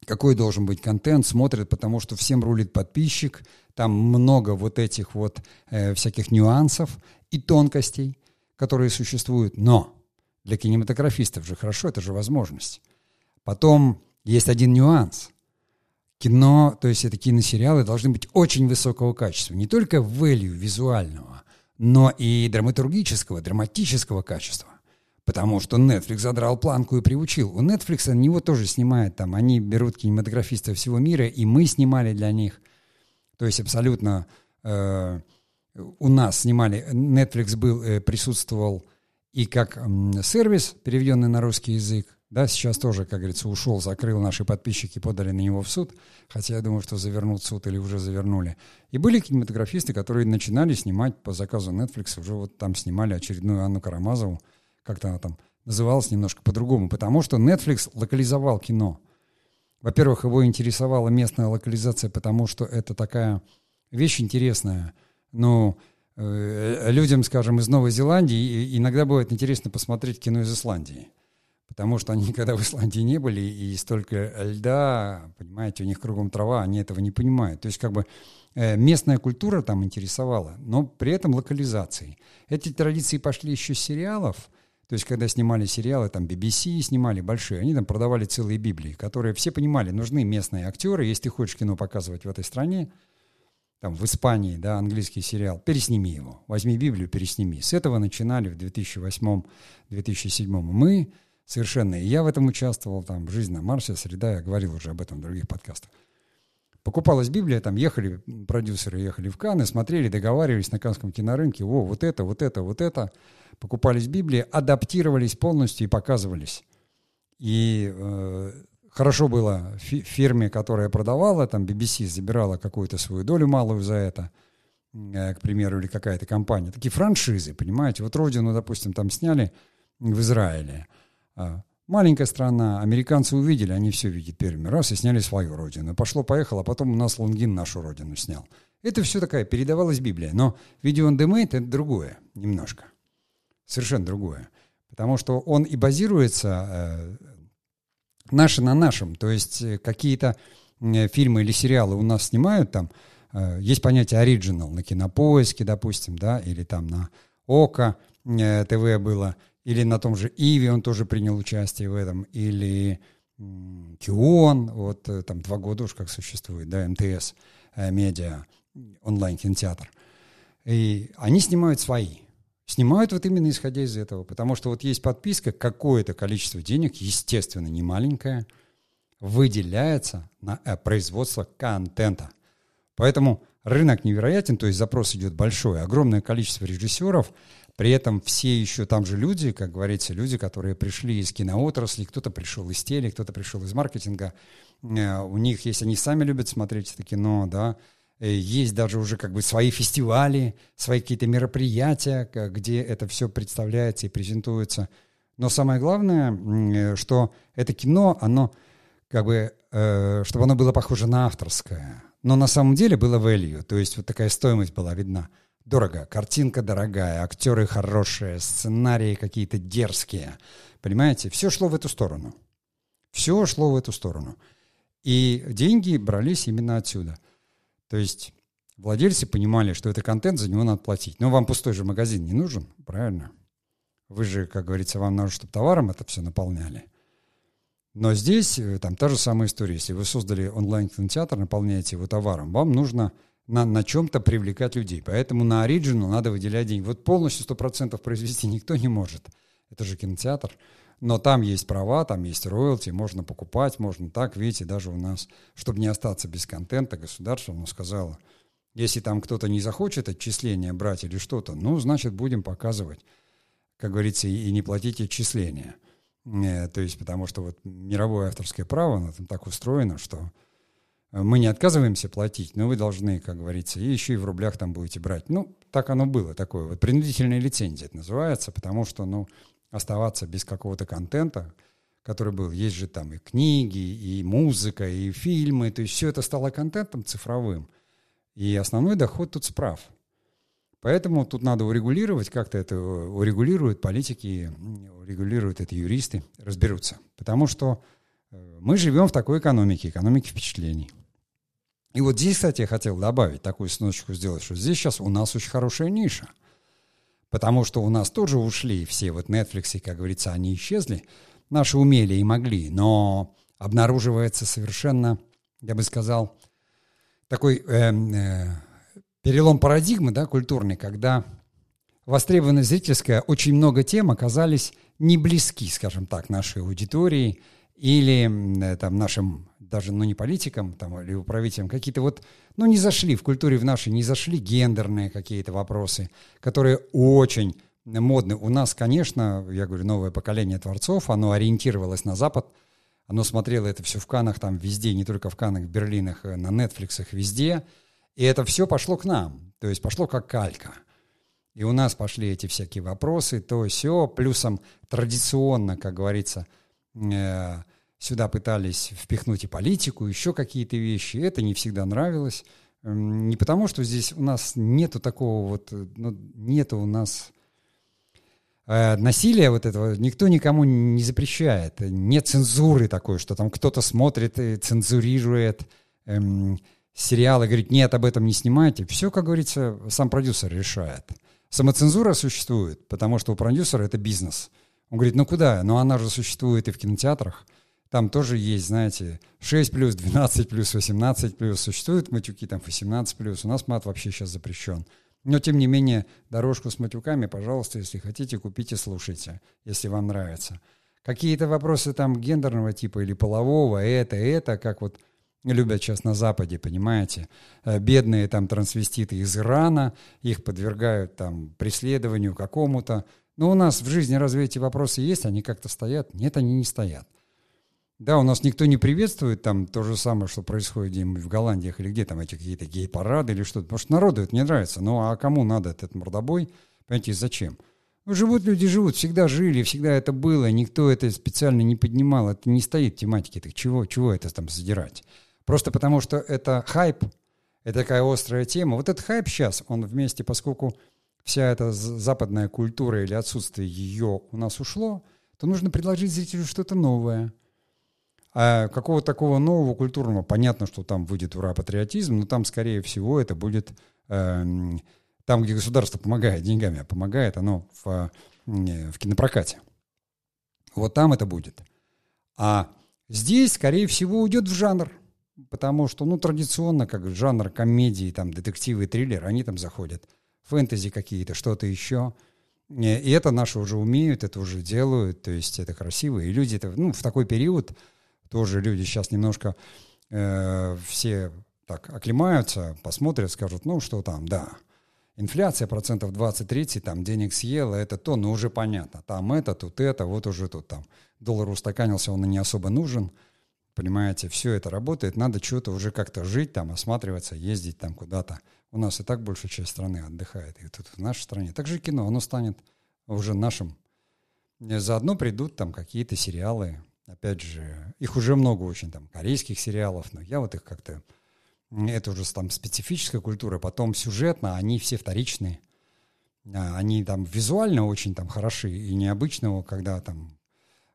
Какой должен быть контент, смотрят, потому что всем рулит подписчик, там много вот этих вот всяких нюансов и тонкостей, которые существуют. Но для кинематографистов же хорошо, это же возможность. Потом есть один нюанс. Кино, то есть это киносериалы, должны быть очень высокого качества. Не только value визуального, но и драматургического, драматического качества. Потому что Netflix задрал планку и приучил. У Netflix на него тоже снимают там. Они берут кинематографистов всего мира, и мы снимали для них. То есть абсолютно у нас снимали. Netflix был, присутствовал и как сервис, переведенный на русский язык. Да, сейчас тоже, как говорится, ушел, закрыл, наши подписчики подали на него в суд, хотя я думаю, что завернут суд или уже завернули. И были кинематографисты, которые начинали снимать по заказу Netflix, уже вот там снимали очередную Анну Карамазову, как-то она там называлась немножко по-другому, потому что Netflix локализовал кино. Во-первых, его интересовала местная локализация, потому что это такая вещь интересная, но людям, скажем, из Новой Зеландии иногда бывает интересно посмотреть кино из Исландии. Потому что они никогда в Исландии не были, и столько льда, понимаете, у них кругом трава, они этого не понимают. То есть как бы местная культура там интересовала, но при этом локализацией. Эти традиции пошли еще с сериалов, то есть когда снимали сериалы, там BBC снимали большие, они там продавали целые Библии, которые все понимали, нужны местные актеры, если ты хочешь кино показывать в этой стране, там в Испании, да, английский сериал, пересними его, возьми Библию, пересними. С этого начинали в 2008-2007 мы, совершенно. И я в этом участвовал, там, «Жизнь на Марсе», «Среда», я говорил уже об этом в других подкастах. Покупалась Библия, там ехали, продюсеры ехали в Канны, смотрели, договаривались на Каннском кинорынке, о, вот это, вот это, вот это. Покупались Библии, адаптировались полностью и показывались. И хорошо было фирме, которая продавала, там, BBC забирала какую-то свою долю малую за это, к примеру, или какая-то компания. Такие франшизы, понимаете. Вот «Родину», допустим, там сняли в Израиле. Маленькая страна, американцы увидели, они все видят первыми раз и сняли свою родину. Пошло-поехало, а потом у нас Лунгин нашу родину снял. Это все такая, передавалась Библия. Но видео-он-демейт — это другое немножко. Совершенно другое. Потому что он и базируется наше на нашем. То есть какие-то фильмы или сериалы у нас снимают, там есть понятие оригинал на Кинопоиске, допустим, да, или там на ОКО ТВ было, или на том же Иви он тоже принял участие в этом, или Кион, вот там 2 года уж как существует, да, МТС, медиа, онлайн-кинотеатр. И они снимают свои. Снимают вот именно исходя из этого, потому что вот есть подписка, какое-то количество денег, естественно, не маленькое, выделяется на производство контента. Поэтому рынок невероятен, то есть запрос идет большой, огромное количество режиссеров, при этом все еще там же люди, как говорится, люди, которые пришли из киноотрасли, кто-то пришел из теле, кто-то пришел из маркетинга, у них есть, они сами любят смотреть это кино, да, есть даже уже как бы свои фестивали, свои какие-то мероприятия, где это все представляется и презентуется. Но самое главное, что это кино, оно как бы, чтобы оно было похоже на авторское, но на самом деле было value, то есть вот такая стоимость была видна. Дорого, картинка дорогая, актеры хорошие, сценарии какие-то дерзкие. Понимаете, все шло в эту сторону. Все шло в эту сторону. И деньги брались именно отсюда. То есть владельцы понимали, что это контент, за него надо платить. Но вам пустой же магазин не нужен, правильно? Вы же, как говорится, вам нужно, чтобы товаром это все наполняли. Но здесь там та же самая история. Если вы создали онлайн-кинотеатр, наполняете его товаром, вам нужно... на чем-то привлекать людей. Поэтому на оригинал надо выделять деньги. Вот полностью 100% произвести никто не может. Это же кинотеатр. Но там есть права, там есть роялти, можно покупать, можно так. Видите, даже у нас, чтобы не остаться без контента, государство оно сказало, если там кто-то не захочет отчисления брать или что-то, ну, значит, будем показывать, как говорится, и не платить отчисления. То есть, потому что вот мировое авторское право, оно там так устроено, что... Мы не отказываемся платить, но вы должны, как говорится, и еще и в рублях там будете брать. Ну, так оно было, такое вот принудительная лицензия это называется, потому что, ну, оставаться без какого-то контента, который был, есть же там и книги, и музыка, и фильмы, то есть все это стало контентом цифровым, и основной доход тут справ. Поэтому тут надо урегулировать, как-то это урегулируют политики, урегулируют это юристы, разберутся, потому что мы живем в такой экономике, экономике впечатлений. И вот здесь, кстати, я хотел добавить, такую сносочку сделать, что здесь сейчас у нас очень хорошая ниша. Потому что у нас тоже ушли все вот Netflix, как говорится, они исчезли. Наши умели и могли, но обнаруживается совершенно, я бы сказал, такой перелом парадигмы, да, культурный, когда востребованная зрительская, очень много тем оказались не близки, скажем так, нашей аудитории, или там нашим, даже, ну, не политикам, там, или управителям, какие-то вот, ну, не зашли в культуре в нашей, не зашли гендерные какие-то вопросы, которые очень модны. У нас, конечно, я говорю, новое поколение творцов, оно ориентировалось на Запад, оно смотрело это все в Каннах, там, везде, не только в Каннах, в Берлинах, на Нетфликсах, везде, и это все пошло к нам, то есть пошло как калька. И у нас пошли эти всякие вопросы, то сё, плюсом традиционно, как говорится, сюда пытались впихнуть и политику, еще какие-то вещи. Это не всегда нравилось. Не потому, что здесь у нас нету такого вот... Ну, нету у нас насилия вот этого. Никто никому не запрещает. Нет цензуры такой, что там кто-то смотрит и цензурирует сериалы, говорит, нет, об этом не снимайте. Все, как говорится, сам продюсер решает. Самоцензура существует, потому что у продюсера это бизнес. Он говорит, ну куда? Ну она же существует и в кинотеатрах. Там тоже есть, знаете, 6+, 12+, 18+. Существуют матюки там 18+. У нас мат вообще сейчас запрещен. Но, тем не менее, дорожку с матюками, пожалуйста, если хотите, купите, слушайте, если вам нравится. Какие-то вопросы там гендерного типа или полового, это, как вот любят сейчас на Западе, понимаете. Бедные там трансвеститы из Ирана, их подвергают там преследованию какому-то. Но у нас в жизни разве эти вопросы есть? Они как-то стоят? Нет, они не стоят. Да, у нас никто не приветствует там то же самое, что происходит где-нибудь в Голландиях или где там эти какие-то гей-парады или что-то. Потому что народу это не нравится. Ну а кому надо этот мордобой? Понимаете, зачем? Ну, живут люди, живут. Всегда жили, всегда это было. Никто это специально не поднимал. Это не стоит тематики. Так чего это там задирать? Просто потому что это хайп. Это такая острая тема. Вот этот хайп сейчас, он вместе, поскольку... вся эта западная культура или отсутствие ее у нас ушло, то нужно предложить зрителю что-то новое. А какого такого нового культурного? Понятно, что там выйдет «Ура, патриотизм», но там, скорее всего, это будет... Там, где государство помогает деньгами, а помогает оно в кинопрокате. Вот там это будет. А здесь, скорее всего, уйдет в жанр. Потому что, ну, традиционно, как жанр комедии, там, детективы и триллер, они там заходят. Фэнтези какие-то, что-то еще. И это наши уже умеют, это уже делают. То есть это красиво. И люди, это, ну, в такой период тоже люди сейчас немножко все так оклемаются, посмотрят, скажут, ну, что там, да. Инфляция 20-30%, там денег съела, это то, но уже понятно. Там это, тут это, вот уже тут там. Доллар устаканился, он и не особо нужен. Понимаете, все это работает, надо что-то уже как-то жить, там, осматриваться, ездить там куда-то. У нас и так большая часть страны отдыхает. И тут в нашей стране. Также кино, оно станет уже нашим. Заодно придут там какие-то сериалы. Опять же, их уже много очень, там, корейских сериалов, но я вот их как-то... Это уже там специфическая культура, потом сюжетно, они все вторичные. Они там визуально очень там хороши, и необычного, когда там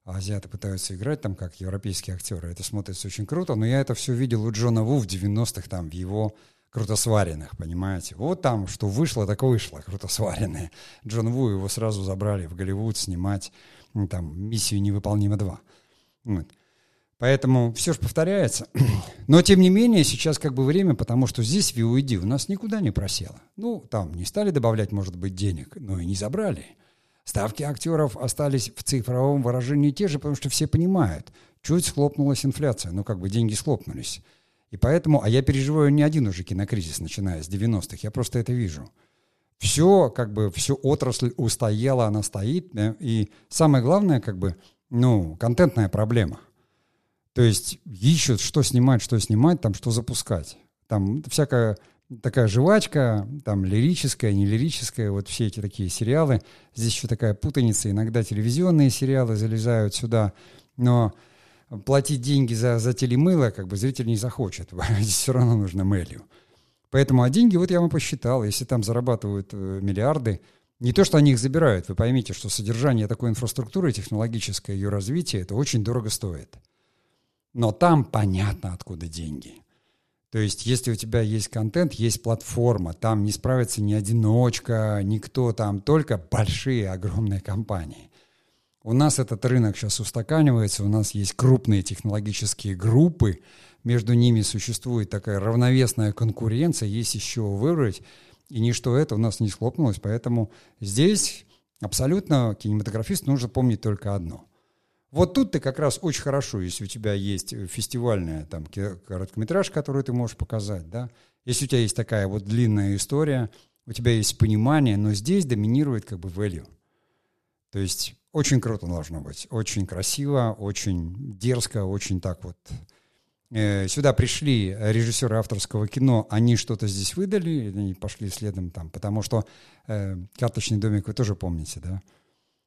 азиаты пытаются играть там как европейские актеры, это смотрится очень круто, но я это все видел у Джона Ву в 90-х, там, в его крутосваренных, понимаете. Вот там, что вышло, так вышло, крутосваренные. Джон Ву, его сразу забрали в Голливуд снимать, ну, там, «Миссию невыполнима 2». Вот. Поэтому все же повторяется. Но, тем не менее, сейчас как бы время, потому что здесь VOD у нас никуда не просело. Ну, там не стали добавлять, может быть, денег, но и не забрали. Ставки актеров остались в цифровом выражении те же, потому что все понимают. Чуть схлопнулась инфляция, ну, как бы деньги схлопнулись. И поэтому, а я переживаю не один уже кинокризис, начиная с 90-х, я просто это вижу. Все, как бы, всю отрасль устояла, она стоит. И самое главное, как бы, ну, контентная проблема. То есть ищут, что снимать, там, что запускать. Там всякая такая жвачка, там, лирическая, нелирическая, вот все эти такие сериалы. Здесь еще такая путаница. Иногда телевизионные сериалы залезают сюда, но платить деньги за телемыло, как бы, зритель не захочет. Здесь все равно нужно мылью. Поэтому, а деньги, вот я вам посчитал, если там зарабатывают миллиарды, не то, что они их забирают. Вы поймите, что содержание такой инфраструктуры, технологическое ее развитие, это очень дорого стоит. Но там понятно, откуда деньги. То есть, если у тебя есть контент, есть платформа, там не справится ни одиночка, никто там, только большие, огромные компании. У нас этот рынок сейчас устаканивается, у нас есть крупные технологические группы, между ними существует такая равновесная конкуренция, есть из чего выбрать, и ничто это у нас не схлопнулось. Поэтому здесь абсолютно кинематографисту нужно помнить только одно. Вот тут ты как раз очень хорошо, если у тебя есть фестивальная там короткометраж, который ты можешь показать, да. Если у тебя есть такая вот длинная история, у тебя есть понимание, но здесь доминирует как бы value. То есть очень круто должно быть, очень красиво, очень дерзко, очень так вот. Сюда пришли режиссеры авторского кино, они что-то здесь выдали, они пошли следом там, потому что «Карточный домик» вы тоже помните, да?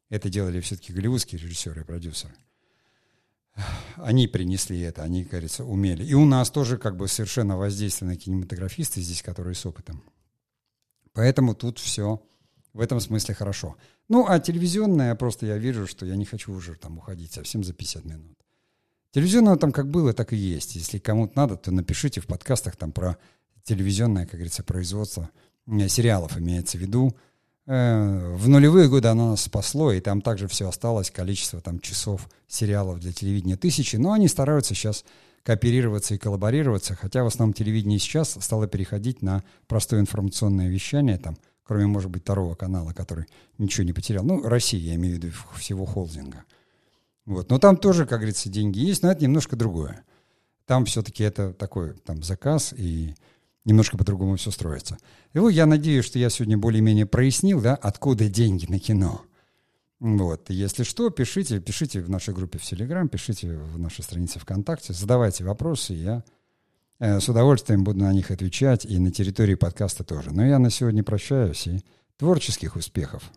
Это делали все-таки голливудские режиссеры и продюсеры. Они принесли это, они, кажется, умели. И у нас тоже как бы совершенно воздействованы кинематографисты здесь, которые с опытом. Поэтому тут все в этом смысле хорошо. Ну, а телевизионное просто я вижу, что я не хочу уже там уходить совсем за 50 минут. Телевизионное там как было, так и есть. Если кому-то надо, то напишите в подкастах там про телевизионное, как говорится, производство сериалов имеется в виду. В нулевые годы оно нас спасло, и там также все осталось, количество там часов сериалов для телевидения тысячи, но они стараются сейчас кооперироваться и коллаборироваться, хотя в основном телевидение сейчас стало переходить на простое информационное вещание, там, кроме, может быть, второго канала, который ничего не потерял, ну, Россия, я имею в виду, всего холдинга. Вот. Но там тоже, как говорится, деньги есть, но это немножко другое. Там все-таки это такой там заказ, и немножко по-другому все строится. И вот я надеюсь, что я сегодня более-менее прояснил, да, откуда деньги на кино. Вот. Если что, пишите в нашей группе в Телеграм, пишите в нашей странице ВКонтакте, задавайте вопросы, я с удовольствием буду на них отвечать, и на территории подкаста тоже. Но я на сегодня прощаюсь, и творческих успехов!